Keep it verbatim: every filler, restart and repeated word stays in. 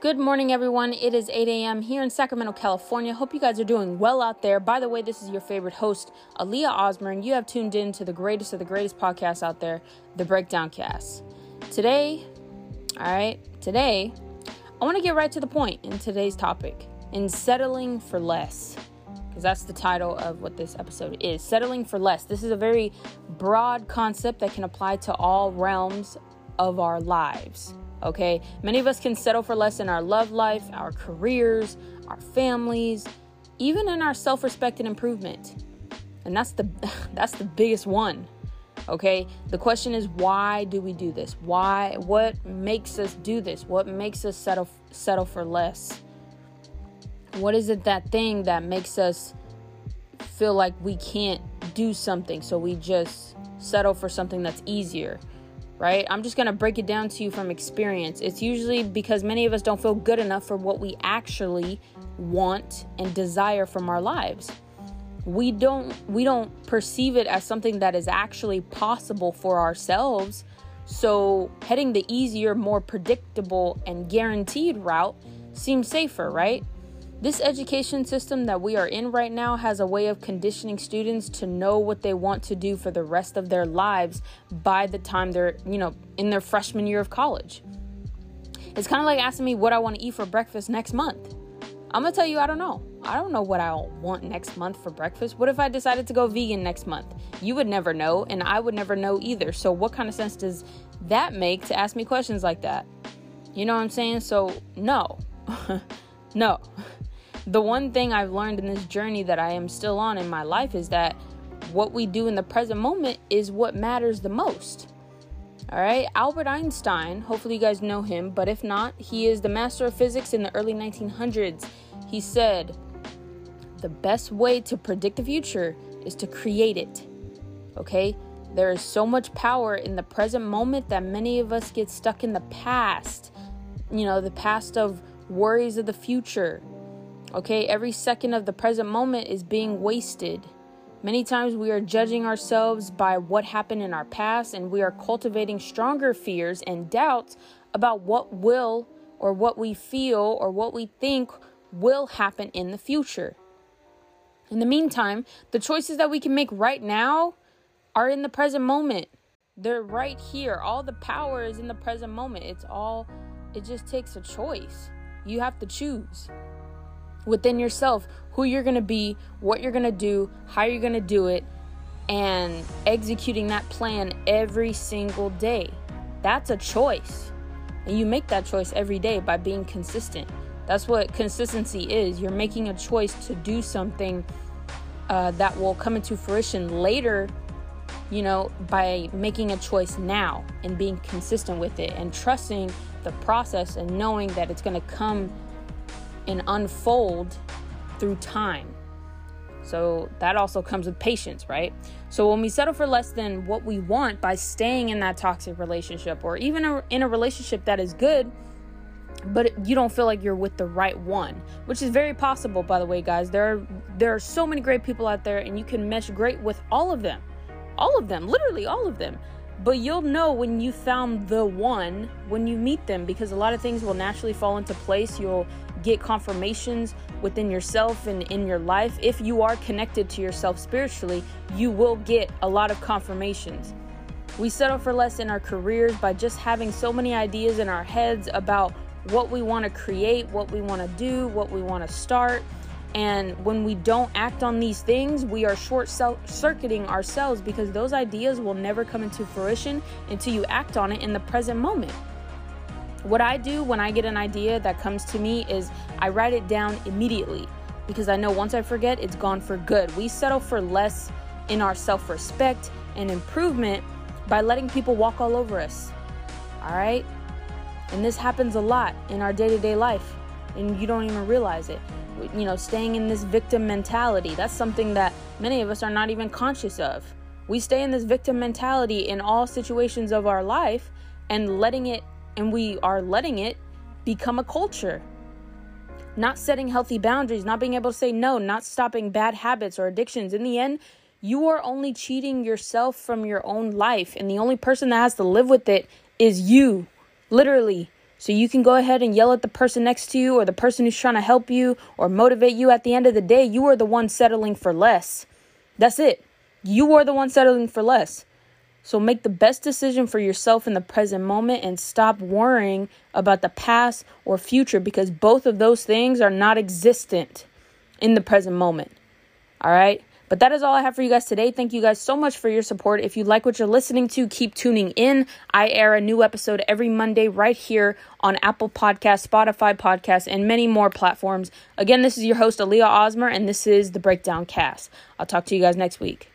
Good morning, everyone. It is eight a.m. here in Sacramento, California. Hope you guys are doing well out there. By the way, this is your favorite host, Aaliyah Osmer, and you have tuned in to the greatest of the greatest podcasts out there, The Breakdown Cast. Today, all right, today, I want to get right to the point in today's topic, in settling for less. Because that's the title of what this episode is, settling for less. This is a very broad concept that can apply to all realms of our lives, okay? Many of us can settle for less in our love life, our careers, our families, even in our self-respect and improvement. And that's the that's the biggest one, okay? The question is, why do we do this? Why? What makes us do this? What makes us settle settle for less? What is it, that thing that makes us feel like we can't do something, so we just settle for something that's easier, right? I'm just going to break it down to you from experience. It's usually because many of us don't feel good enough for what we actually want and desire from our lives. We don't, we don't perceive it as something that is actually possible for ourselves. So heading the easier, more predictable and guaranteed route seems safer, right? This education system that we are in right now has a way of conditioning students to know what they want to do for the rest of their lives by the time they're, you know, in their freshman year of college. It's kind of like asking me what I want to eat for breakfast next month. I'm going to tell you, I don't know. I don't know what I want next month for breakfast. What if I decided to go vegan next month? You would never know, and I would never know either. So what kind of sense does that make to ask me questions like that? You know what I'm saying? So no, no. The one thing I've learned in this journey that I am still on in my life is that what we do in the present moment is what matters the most. All right. Albert Einstein, hopefully you guys know him, but if not, he is the master of physics in the early nineteen hundreds. He said, the best way to predict the future is to create it. Okay. There is so much power in the present moment that many of us get stuck in the past, you know, the past of worries of the future. Okay, every second of the present moment is being wasted. Many times we are judging ourselves by what happened in our past, and we are cultivating stronger fears and doubts about what will or what we feel or what we think will happen in the future. In the meantime, the choices that we can make right now are in the present moment. They're right here. All the power is in the present moment. It's all, it just takes a choice. You have to choose within yourself who you're going to be, what you're going to do, how you're going to do it, and executing that plan every single day. That's a choice. And you make that choice every day by being consistent. That's what consistency is. You're making a choice to do something uh, that will come into fruition later, you know, by making a choice now and being consistent with it and trusting the process and knowing that it's going to come and unfold through time. So that also comes with patience, right? So when we settle for less than what we want by staying in that toxic relationship, or even a, in a relationship that is good, but you don't feel like you're with the right one, which is very possible, by the way, guys. There are, there are so many great people out there, and you can mesh great with all of them. All of them, literally all of them. But you'll know when you found the one when you meet them, because a lot of things will naturally fall into place. You'll get confirmations within yourself and in your life. If you are connected to yourself spiritually, you will get a lot of confirmations. We settle for less in our careers by just having so many ideas in our heads about what we want to create, what we want to do, what we want to start. And when we don't act on these things, we are short-circuiting ourselves, because those ideas will never come into fruition until you act on it in the present moment. What I do when I get an idea that comes to me is I write it down immediately, because I know once I forget, it's gone for good. We settle for less in our self-respect and improvement by letting people walk all over us, all right? And this happens a lot in our day-to-day life, and you don't even realize it. You know, staying in this victim mentality. That's something that many of us are not even conscious of. We stay in this victim mentality in all situations of our life, and letting it, and we are letting it become a culture. Not setting healthy boundaries, not being able to say no, not stopping bad habits or addictions. In the end, you are only cheating yourself from your own life. And the only person that has to live with it is you, literally. So you can go ahead and yell at the person next to you or the person who's trying to help you or motivate you. At the end of the day, you are the one settling for less. That's it. You are the one settling for less. So make the best decision for yourself in the present moment and stop worrying about the past or future, because both of those things are not existent in the present moment. All right. But that is all I have for you guys today. Thank you guys so much for your support. If you like what you're listening to, keep tuning in. I air a new episode every Monday right here on Apple Podcasts, Spotify Podcasts, and many more platforms. Again, this is your host, Aaliyah Osmer, and this is The Breakdown Cast. I'll talk to you guys next week.